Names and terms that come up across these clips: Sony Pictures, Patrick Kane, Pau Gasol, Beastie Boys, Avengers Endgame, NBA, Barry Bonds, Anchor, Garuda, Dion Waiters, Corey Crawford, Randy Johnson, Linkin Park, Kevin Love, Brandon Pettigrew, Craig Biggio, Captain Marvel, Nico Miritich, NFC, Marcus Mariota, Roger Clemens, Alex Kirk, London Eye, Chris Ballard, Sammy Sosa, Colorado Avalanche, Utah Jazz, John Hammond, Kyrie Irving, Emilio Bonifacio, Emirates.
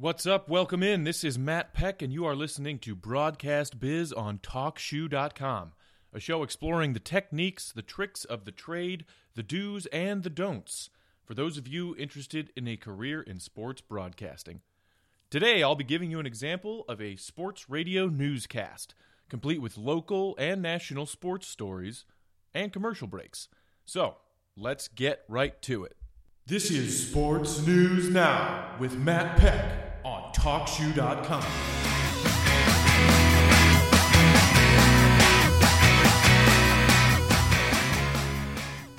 What's up? Welcome in. This is Matt Peck, and you are listening to Broadcast Biz on TalkShoe.com, a show exploring the techniques, the tricks of the trade, the do's, and the don'ts for those of you interested in a career in sports broadcasting. Today, I'll be giving you an example of a sports radio newscast, complete with local and national sports stories and commercial breaks. So, let's get right to it. This is Sports News Now with Matt Peck on TalkShoe.com.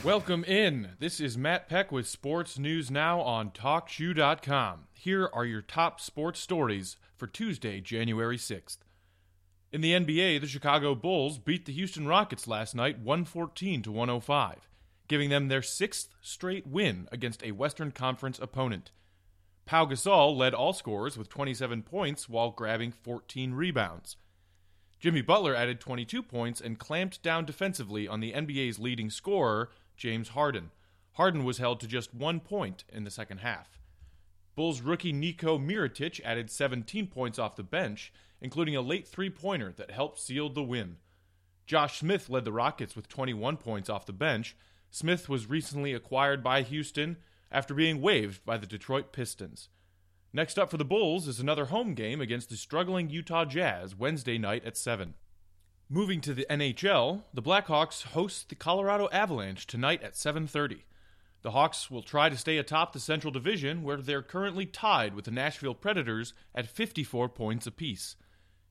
Welcome in. This is Matt Peck with Sports News Now on TalkShoe.com. Here are your top sports stories for Tuesday, January 6th. In the NBA, the Chicago Bulls beat the Houston Rockets last night 114-105, giving them their sixth straight win against a Western Conference opponent. Pau Gasol led all scorers with 27 points while grabbing 14 rebounds. Jimmy Butler added 22 points and clamped down defensively on the NBA's leading scorer, James Harden. Harden was held to just 1 point in the second half. Bulls rookie Nico Miritich added 17 points off the bench, including a late three-pointer that helped seal the win. Josh Smith led the Rockets with 21 points off the bench. Smith was recently acquired by Houston after being waived by the Detroit Pistons. Next up for the Bulls is another home game against the struggling Utah Jazz Wednesday night at 7. Moving to the NHL, the Blackhawks host the Colorado Avalanche tonight at 7:30. The Hawks will try to stay atop the Central Division, where they're currently tied with the Nashville Predators at 54 points apiece.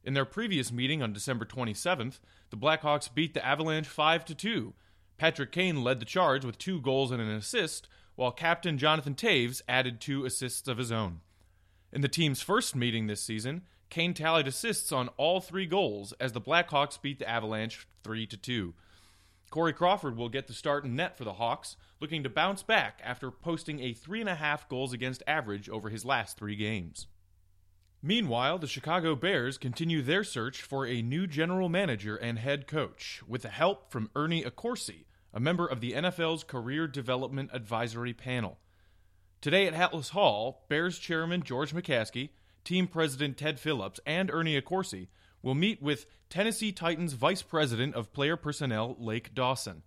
In their previous meeting on December 27th, the Blackhawks beat the Avalanche 5-2. Patrick Kane led the charge with 2 goals and an assist, while captain Jonathan Taves added 2 assists of his own. In the team's first meeting this season, Kane tallied assists on all 3 goals as the Blackhawks beat the Avalanche 3-2. Corey Crawford will get the start in net for the Hawks, looking to bounce back after posting a 3.5 goals against average over his last 3 games. Meanwhile, the Chicago Bears continue their search for a new general manager and head coach with the help from Ernie Accorsi, a member of the NFL's Career Development Advisory Panel. Today at Hatless Hall, Bears chairman George McCaskey, team president Ted Phillips, and Ernie Accorsi will meet with Tennessee Titans vice president of player personnel Lake Dawson.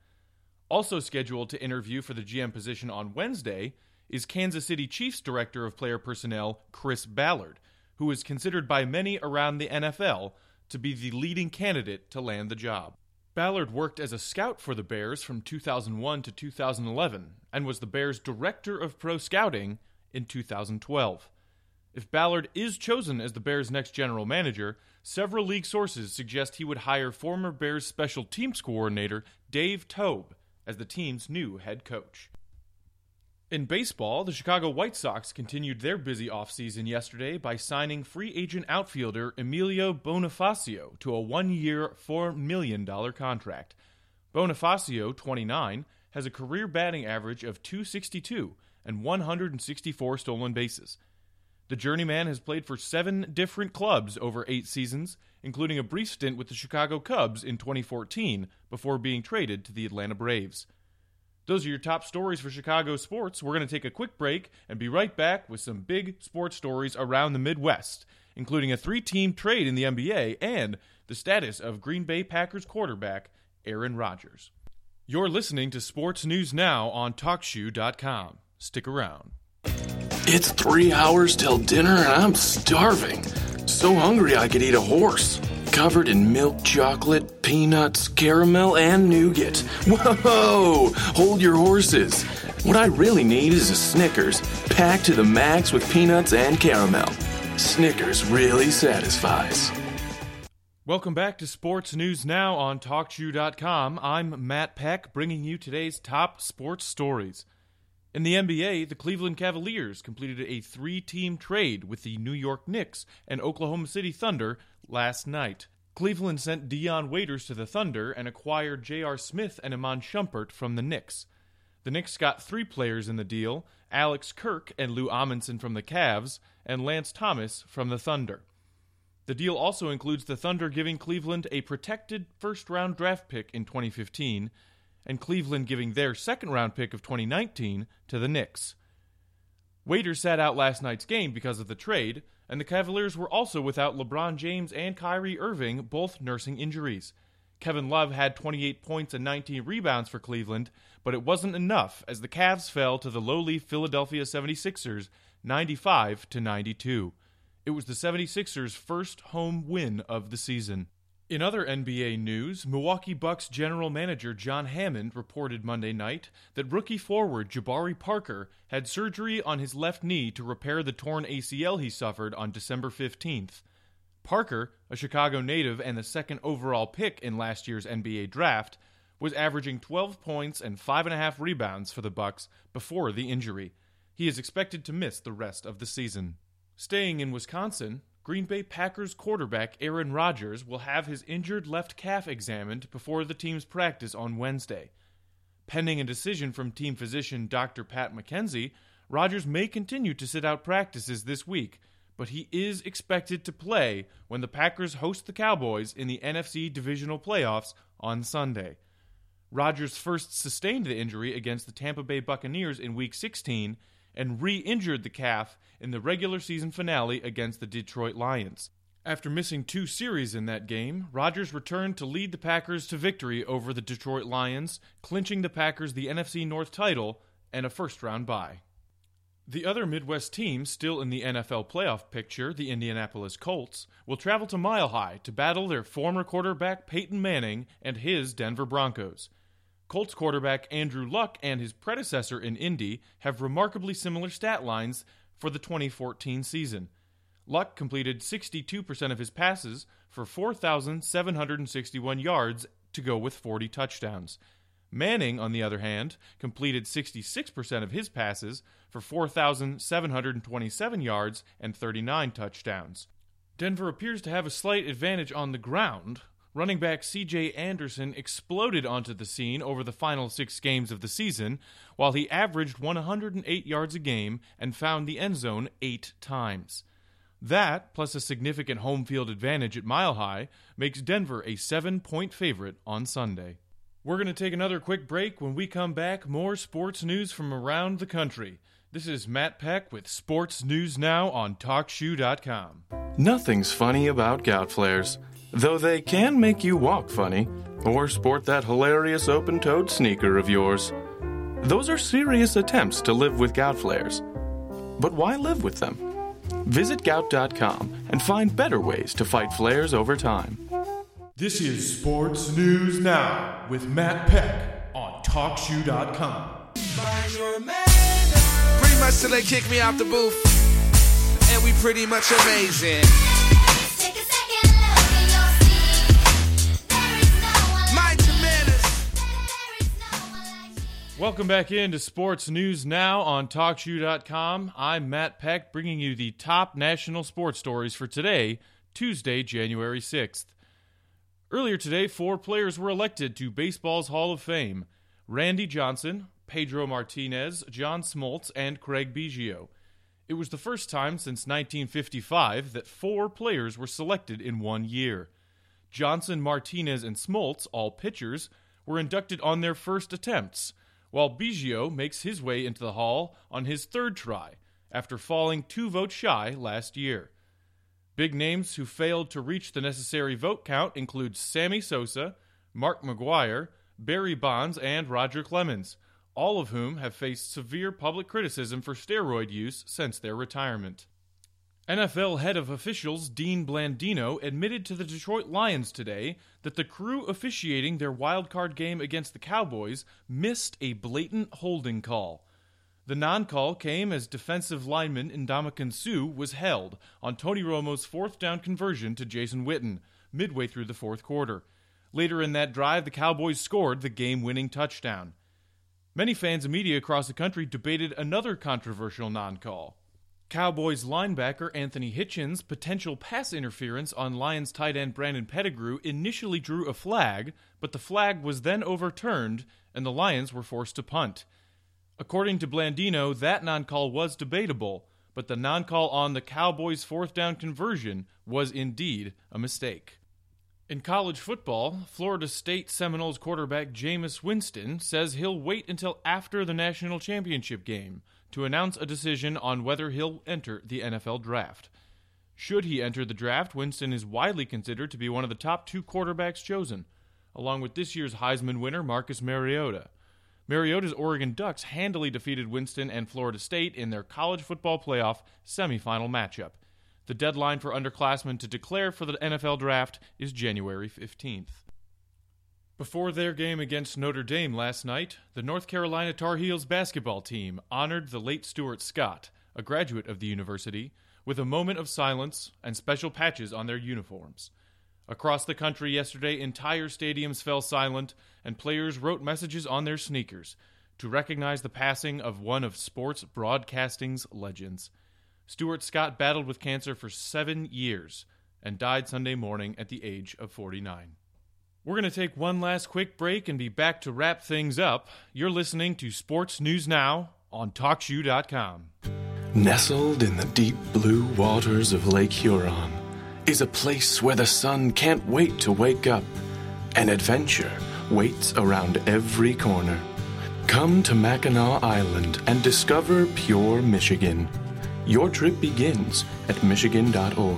Also scheduled to interview for the GM position on Wednesday is Kansas City Chiefs director of player personnel Chris Ballard, who is considered by many around the NFL to be the leading candidate to land the job. Ballard worked as a scout for the Bears from 2001 to 2011 and was the Bears' director of pro scouting in 2012. If Ballard is chosen as the Bears' next general manager, several league sources suggest he would hire former Bears special teams coordinator Dave Tobe as the team's new head coach. In baseball, the Chicago White Sox continued their busy offseason yesterday by signing free agent outfielder Emilio Bonifacio to a 1-year, $4 million contract. Bonifacio, 29, has a career batting average of .262 and 164 stolen bases. The journeyman has played for 7 different clubs over 8 seasons, including a brief stint with the Chicago Cubs in 2014 before being traded to the Atlanta Braves. Those are your top stories for Chicago sports. We're going to take a quick break and be right back with some big sports stories around the Midwest, including a 3-team trade in the NBA and the status of Green Bay Packers quarterback Aaron Rodgers. You're listening to Sports News Now on TalkShoe.com. Stick around. It's 3 hours till dinner and I'm starving. So hungry I could eat a horse. Covered in milk chocolate, peanuts, caramel, and nougat. Whoa! Hold your horses. What I really need is a Snickers, packed to the max with peanuts and caramel. Snickers really satisfies. Welcome back to Sports News Now on TalkShoe.com. I'm Matt Peck, bringing you today's top sports stories. In the NBA, the Cleveland Cavaliers completed a three-team trade with the New York Knicks and Oklahoma City Thunder last night. Cleveland sent Dion Waiters to the Thunder and acquired J.R. Smith and Iman Shumpert from the Knicks. The Knicks got three players in the deal, Alex Kirk and Lou Amundsen from the Cavs, and Lance Thomas from the Thunder. The deal also includes the Thunder giving Cleveland a protected first-round draft pick in 2015, and Cleveland giving their second-round pick of 2019 to the Knicks. Waiters sat out last night's game because of the trade, and the Cavaliers were also without LeBron James and Kyrie Irving, both nursing injuries. Kevin Love had 28 points and 19 rebounds for Cleveland, but it wasn't enough as the Cavs fell to the lowly Philadelphia 76ers 95-92. It was the 76ers' first home win of the season. In other NBA news, Milwaukee Bucks general manager John Hammond reported Monday night that rookie forward Jabari Parker had surgery on his left knee to repair the torn ACL he suffered on December 15th. Parker, a Chicago native and the second overall pick in last year's NBA draft, was averaging 12 points and 5.5 rebounds for the Bucks before the injury. He is expected to miss the rest of the season. Staying in Wisconsin, Green Bay Packers quarterback Aaron Rodgers will have his injured left calf examined before the team's practice on Wednesday. Pending a decision from team physician Dr. Pat McKenzie, Rodgers may continue to sit out practices this week, but he is expected to play when the Packers host the Cowboys in the NFC Divisional Playoffs on Sunday. Rodgers first sustained the injury against the Tampa Bay Buccaneers in Week 16 and re-injured the calf in the regular season finale against the Detroit Lions. After missing two series in that game, Rodgers returned to lead the Packers to victory over the Detroit Lions, clinching the Packers the NFC North title and a first-round bye. The other Midwest team still in the NFL playoff picture, the Indianapolis Colts, will travel to Mile High to battle their former quarterback Peyton Manning and his Denver Broncos. Colts quarterback Andrew Luck and his predecessor in Indy have remarkably similar stat lines for the 2014 season. Luck completed 62% of his passes for 4,761 yards to go with 40 touchdowns. Manning, on the other hand, completed 66% of his passes for 4,727 yards and 39 touchdowns. Denver appears to have a slight advantage on the ground. Running back C.J. Anderson exploded onto the scene over the final 6 games of the season, while he averaged 108 yards a game and found the end zone 8 times. That, plus a significant home field advantage at Mile High, makes Denver a 7-point favorite on Sunday. We're going to take another quick break. When we come back, more sports news from around the country. This is Matt Peck with Sports News Now on TalkShoe.com. Nothing's funny about gout flares, though they can make you walk funny or sport that hilarious open-toed sneaker of yours. Those are serious attempts to live with gout flares. But why live with them? Visit gout.com and find better ways to fight flares over time. This is Sports News Now with Matt Peck on TalkShoe.com. Pretty much till they kick me out the booth, and we pretty much amazing. Take a second look and you'll see there is no one like mind your manners. There is no one like me. Welcome back into Sports News Now on TalkShoe.com. I'm Matt Peck, bringing you the top national sports stories for today, Tuesday, January 6th. Earlier today, 4 players were elected to baseball's Hall of Fame: Randy Johnson, Pedro Martinez, John Smoltz, and Craig Biggio. It was the first time since 1955 that 4 players were selected in one year. Johnson, Martinez, and Smoltz, all pitchers, were inducted on their first attempts, while Biggio makes his way into the Hall on his 3rd try, after falling 2 votes shy last year. Big names who failed to reach the necessary vote count include Sammy Sosa, Mark McGwire, Barry Bonds, and Roger Clemens, all of whom have faced severe public criticism for steroid use since their retirement. NFL head of officials Dean Blandino admitted to the Detroit Lions today that the crew officiating their wildcard game against the Cowboys missed a blatant holding call. The non-call came as defensive lineman Ndamukong Suh was held on Tony Romo's 4th down conversion to Jason Witten midway through the 4th quarter. Later in that drive, the Cowboys scored the game-winning touchdown. Many fans and media across the country debated another controversial non-call. Cowboys linebacker Anthony Hitchens' potential pass interference on Lions tight end Brandon Pettigrew initially drew a flag, but the flag was then overturned and the Lions were forced to punt. According to Blandino, that non-call was debatable, but the non-call on the Cowboys' fourth down conversion was indeed a mistake. In college football, Florida State Seminoles quarterback Jameis Winston says he'll wait until after the national championship game to announce a decision on whether he'll enter the NFL draft. Should he enter the draft, Winston is widely considered to be one of the top two quarterbacks chosen, along with this year's Heisman winner Marcus Mariota. Mariota's Oregon Ducks handily defeated Winston and Florida State in their college football playoff semifinal matchup. The deadline for underclassmen to declare for the NFL draft is January 15th. Before their game against Notre Dame last night, the North Carolina Tar Heels basketball team honored the late Stuart Scott, a graduate of the university, with a moment of silence and special patches on their uniforms. Across the country yesterday, entire stadiums fell silent, and players wrote messages on their sneakers to recognize the passing of one of sports broadcasting's legends. Stuart Scott battled with cancer for 7 years and died Sunday morning at the age of 49. We're going to take one last quick break and be back to wrap things up. You're listening to Sports News Now on TalkShoe.com. Nestled in the deep blue waters of Lake Huron is a place where the sun can't wait to wake up. An adventure waits around every corner. Come to Mackinac Island and discover pure Michigan. Your trip begins at Michigan.org.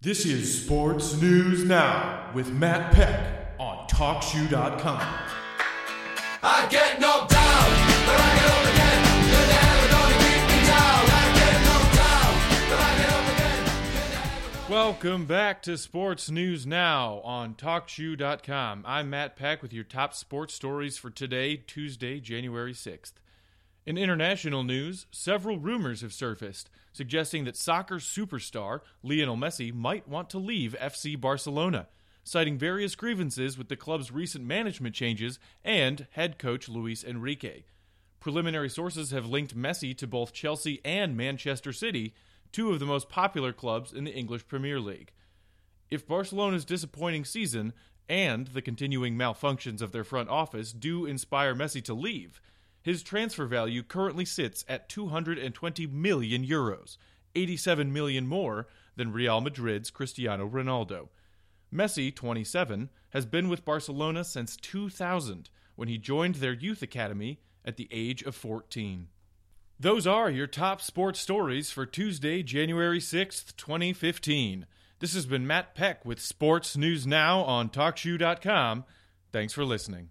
This is Sports News Now with Matt Peck on TalkShoe.com. I get knocked down, but I get up again. You're never gonna keep me down. I get knocked down, but I get up again. You're never gonna... Welcome back to Sports News Now on TalkShoe.com. I'm Matt Peck with your top sports stories for today, Tuesday, January 6th. In international news, several rumors have surfaced, suggesting that soccer superstar Lionel Messi might want to leave FC Barcelona, citing various grievances with the club's recent management changes and head coach Luis Enrique. Preliminary sources have linked Messi to both Chelsea and Manchester City, two of the most popular clubs in the English Premier League. If Barcelona's disappointing season and the continuing malfunctions of their front office do inspire Messi to leave, his transfer value currently sits at 220 million euros, 87 million more than Real Madrid's Cristiano Ronaldo. Messi, 27, has been with Barcelona since 2000, when he joined their youth academy at the age of 14. Those are your top sports stories for Tuesday, January 6th, 2015. This has been Matt Peck with Sports News Now on TalkShoe.com. Thanks for listening.